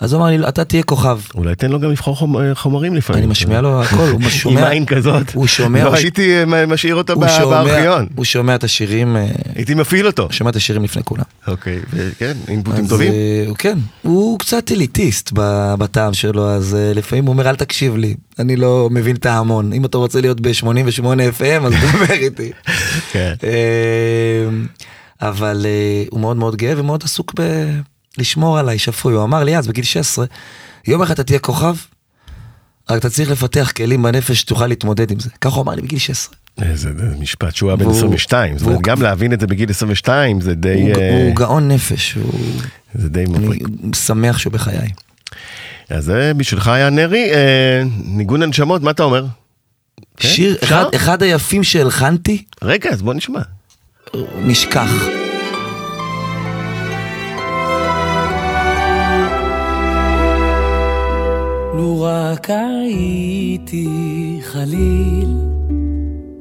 אז הוא אמר לי, אתה תהיה כוכב. אולי תן לו גם לבחור חומרים לפעמים. אני משמיע לו הכל, הוא שומע. עם עין כזאת. הוא שומע. לא הייתי משאיר אותה בארכיון. הוא שומע את השירים. הייתי מפעיל אותו. הוא שומע את השירים לפני כולם. אוקיי, כן, אינפוטים טובים. כן, הוא קצת אליטיסט בטעם שלו, אז לפעמים הוא אומר, אל תקשיב לי, אני לא מבין את ההמון. אם אתה רוצה להיות ב-שמונים ושמונה אף אם, אז דבר איתי. כן. אבל הוא מאוד מאוד גאה ומאוד עסוק ב... לשמור עליי, שפוי, הוא אמר לי אז בגיל שש עשרה, יום אחד אתה תהיה כוכב, רק אתה צריך לפתח כלים בנפש שתוכל להתמודד עם זה. כך הוא אמר לי בגיל שש עשרה. זה משפט שהוא היה בן עשרים ושתיים, זאת אומרת גם להבין את זה בגיל עשרים ושתיים, זה די... הוא גאון נפש, זה די מפריק. אני שמח שהוא בחיי. אז זה בשבילך היה נרי, ניגון הנשמות, מה אתה אומר? שיר, אחד היפים שהלחנתי. רגע, אז בוא נשמע. נשכח. לו רק הייתי חליל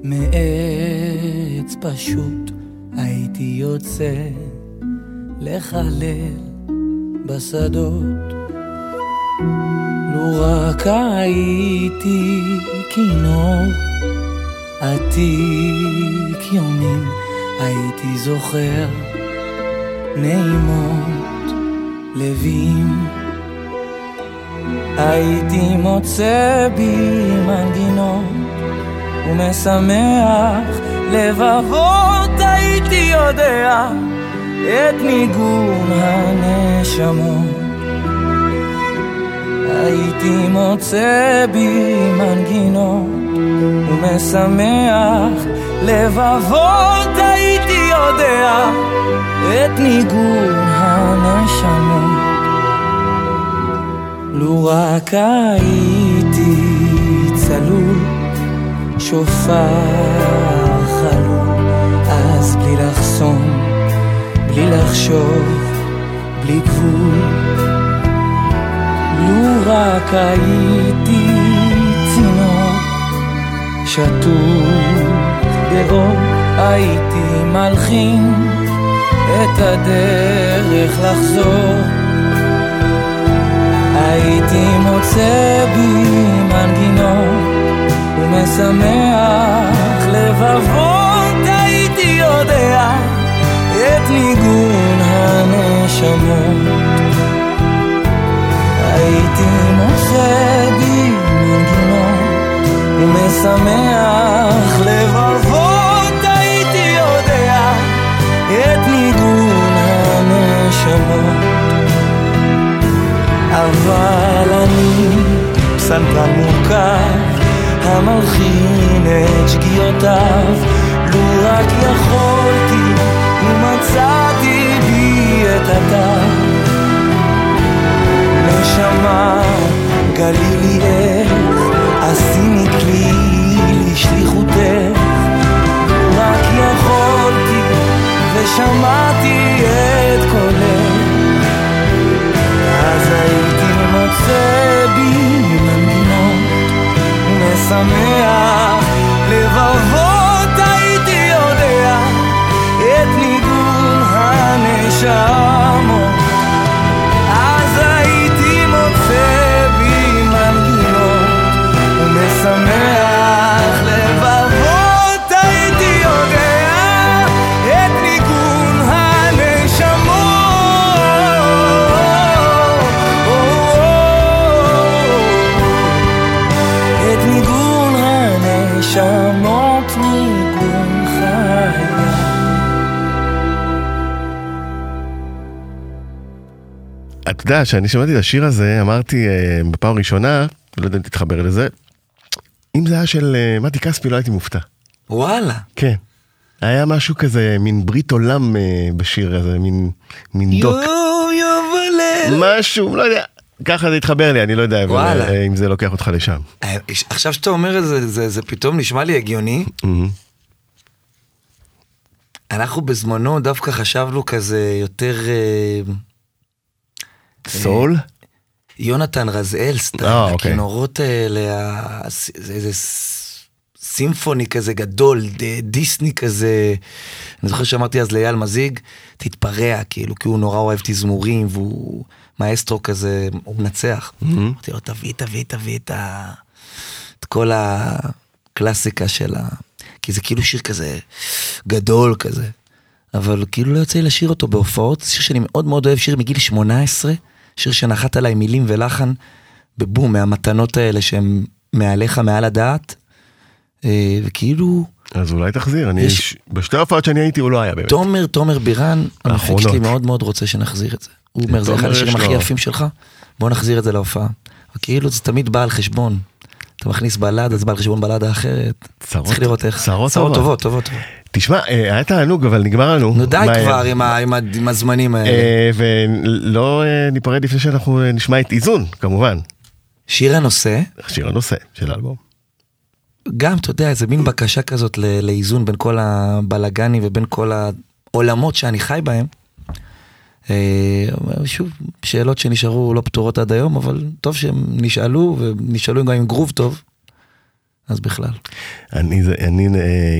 מעץ פשוט, הייתי יוצא לחלל בשדות. לו רק הייתי כינור עתיק יומים, הייתי זוכר נעימות לבים, הייתי מוצא בי מנגינות ומשמח לבבות, הייתי יודע את ניגון הנשמות, הייתי מוצא בי מנגינות ומשמח לבבות, הייתי יודע את ניגון הנשמות. לו רק הייתי צלול, שופר חלול, אז בלי לחסום, בלי לחשוב, בלי גבול. לו רק הייתי צינור, שטול באור, הייתי מלחין את הדרך לחזור, הייתי מוצא בי מנגינות ומשמח לבבות, הייתי יודע את ניגון הנשמות, הייתי מוצא בי מנגינות ומשמח לבבות, הייתי יודע את ניגון הנשמות. אבל אני פסנתרן מורכב המלחין את שגיאותיו, לו רק יכולתי ומצאתי בי את התו, נשמה גלילי איך עשיני כלי לשליחותך, רק יכולתי ושמעתי את קולך, אז הייתי מוצא בי מנגינות ומשמח לבבות, הייתי יודע את ניגון הנשמות, אז הייתי מוצא בי מנגינות ומשמח נשמות ניגון חיה. את יודע, שאני שמעתי את השיר הזה, אמרתי בפעם הראשונה, לא יודע אם תתחבר לזה, אם זה היה של מתי כספי לא הייתי מופתע. וואלה. כן. היה משהו כזה, מין ברית עולם בשיר הזה, מין, מין דוק. יו, יובלר. משהו, לא יודע. ככה זה התחבר לי, אני לא יודע אם זה לוקח אותך לשם. עכשיו שאתה אומר את זה, זה פתאום נשמע לי הגיוני. אנחנו בזמנו דווקא חשבנו כזה יותר... סול? יונתן רזאל, סתם, הכינורות האלה, איזה סימפוני כזה גדול, דיסני כזה, אני זוכר שאמרתי אז ליאל מזיג, תתפרע כאילו, כי הוא נורא אוהב תזמורים, והוא... מאסטרו כזה, הוא מנצח. אמרתי לו, תביא, תביא, תביא את כל הקלאסיקה שלה. כי זה כאילו שיר כזה גדול כזה. אבל כאילו לא יוצא לי לשיר אותו בהופעות. שיר שאני מאוד מאוד אוהב, שיר מגיל שמונה עשרה, שיר שנחת עליי מילים ולחן, בבום, מהמתנות האלה שהן מעליך, מעל הדעת. וכאילו... אז אולי תחזיר. בשתי ההופעות שאני הייתי, הוא לא היה באמת. תומר, תומר בירן, המפיק שלי מאוד מאוד רוצה שנחזיר את זה. הוא אומר, זה אחד השירים הכי יפים שלך, בוא נחזיר את זה להופעה. וכאילו זה תמיד בעל חשבון. אתה מכניס בלד, אז בעל חשבון בלדה אחרת. צריך לראות איך. צרות טובות, טובות. תשמע, היה תענוג, אבל נגמר לנו. נו די כבר עם הזמנים האלה. ולא ניפרד לפני שאנחנו נשמע את איזון, כמובן. שיר הנושא. שיר הנושא של האלבום. גם, אתה יודע, זה מין בקשה כזאת לאיזון בין כל הבלגני ובין כל העולמות שאני חי בהם. שוב, שאלות שנשארו לא פתורות עד היום, אבל טוב שהם נשאלו, ונשאלו גם עם גרוב טוב, אז בכלל. אני, אני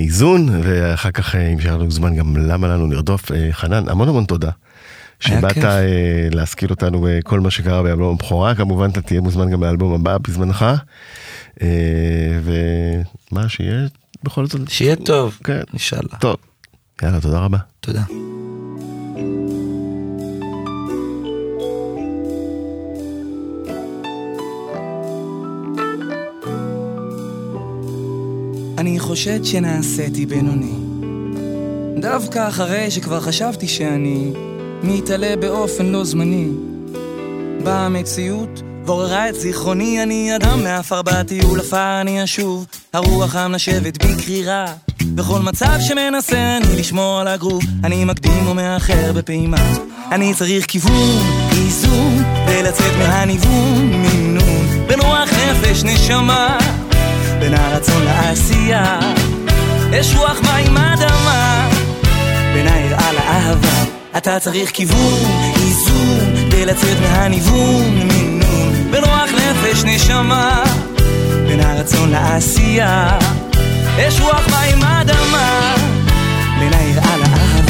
איזון, ואחר כך, אם שאלה לנו זמן, גם למה לנו נרדוף. חנן, המון המון תודה, שבאת להשכיל אותנו כל מה שקרה באלבום הבכורה, כמובן אתה תהיה מוזמן גם לאלבום הבא בזמנך, ומה שיהיה בכל זאת. שיהיה טוב, כן. נשאלה. טוב, יאללה, תודה רבה. תודה. אני חושד שנעשיתי בינוני, דווקא אחרי שכבר חשבתי שאני מתעלה באופן לא זמני. במציאות בוררה את זיכרוני, אני אדם מאפר בטיול עפר, אני אשוב, הרוח המנשבת בקרירה. בכל מצב שמנסה אני לשמור על הגרוב, אני מקדים ומאחר בפעימה. אני צריך כיוון, איזון, ולצאת מהניוון, מינון, בין רוח נפש נשמה, בין הרצון לעשייה. יש רוח מים אדמה, בין היראה לאהבה. אתה צריך כיוון, איזון, כדי לצאת מהניוון, מינון, בין רוח נפש נשמה, בין הרצון לעשייה. יש רוח מים אדמה, בין היראה לאהבה.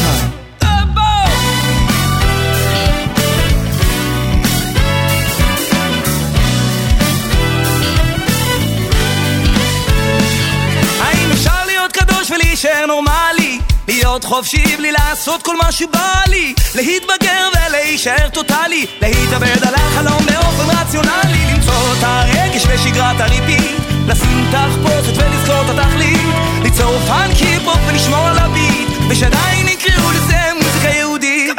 ולהישאר נורמלי, להיות חופשי בלי לעשות כל מה שבא לי, להתבגר ולהישאר טוטלי, להתאבד על החלום באופן רציונלי, למצוא את הרגש ושגרת הריפי, לשים תחפושת ולזכור את התכלית, ליצור פן קיפופ ולשמור על הביט, ושעדיין יקראו לזה מוזיקה יהודית.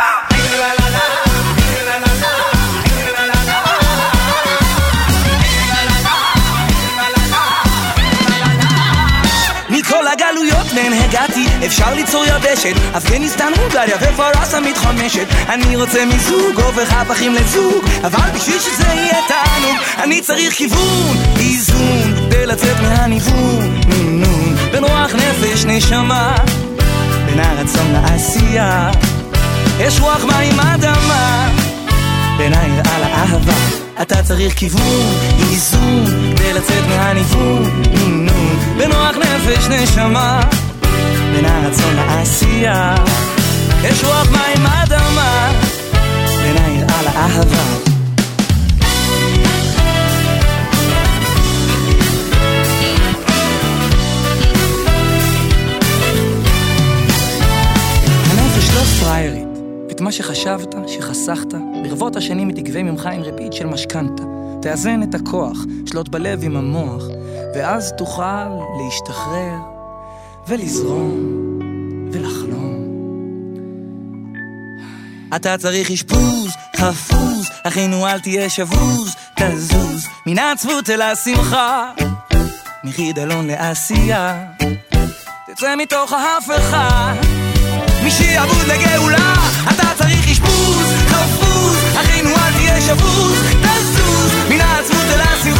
מהן הגעתי, אפשר ליצור יבשת, אפגניסטן, הונגריה ופרס המתחמשת. אני רוצה מזוג, הופך הפכים לזוג, אבל בשביל שזה יהיה תענוג, אני צריך כיוון, איזון, כדי לצאת מהניוון, מינון, בין רוח נפש נשמה, בין הרצון לעשייה. יש רוח מים אדמה, בין היראה לאהבה. אתה צריך כיוון, איזון, כדי לצאת מהניוון, מינון, בין רוח נפש נשמה, בין הרצון לעשייה. יש רוח מים אדמה, בין היראה לאהבה. הנפש לא פריירית, את מה שחשבת, שחסכת, ברבות השנים היא תגווה ממך עם רבית של משכנתה. תאזן את הכוח, שלוט בלב עם המוח, ואז תוכל להשתחרר ולזרום ולחלום. אתה צריך אשפוז, חפוז, אחינו אל תהיה שבוז, תזוז מן העצבות אל השמחה, מחידלון לעשייה, תצא מתוך ההפכה, משעבוד לגאולה. אתה צריך אשפוז, חפוז, אחינו אל תהיה שבוז, תזוז מן העצבות אל השמחה,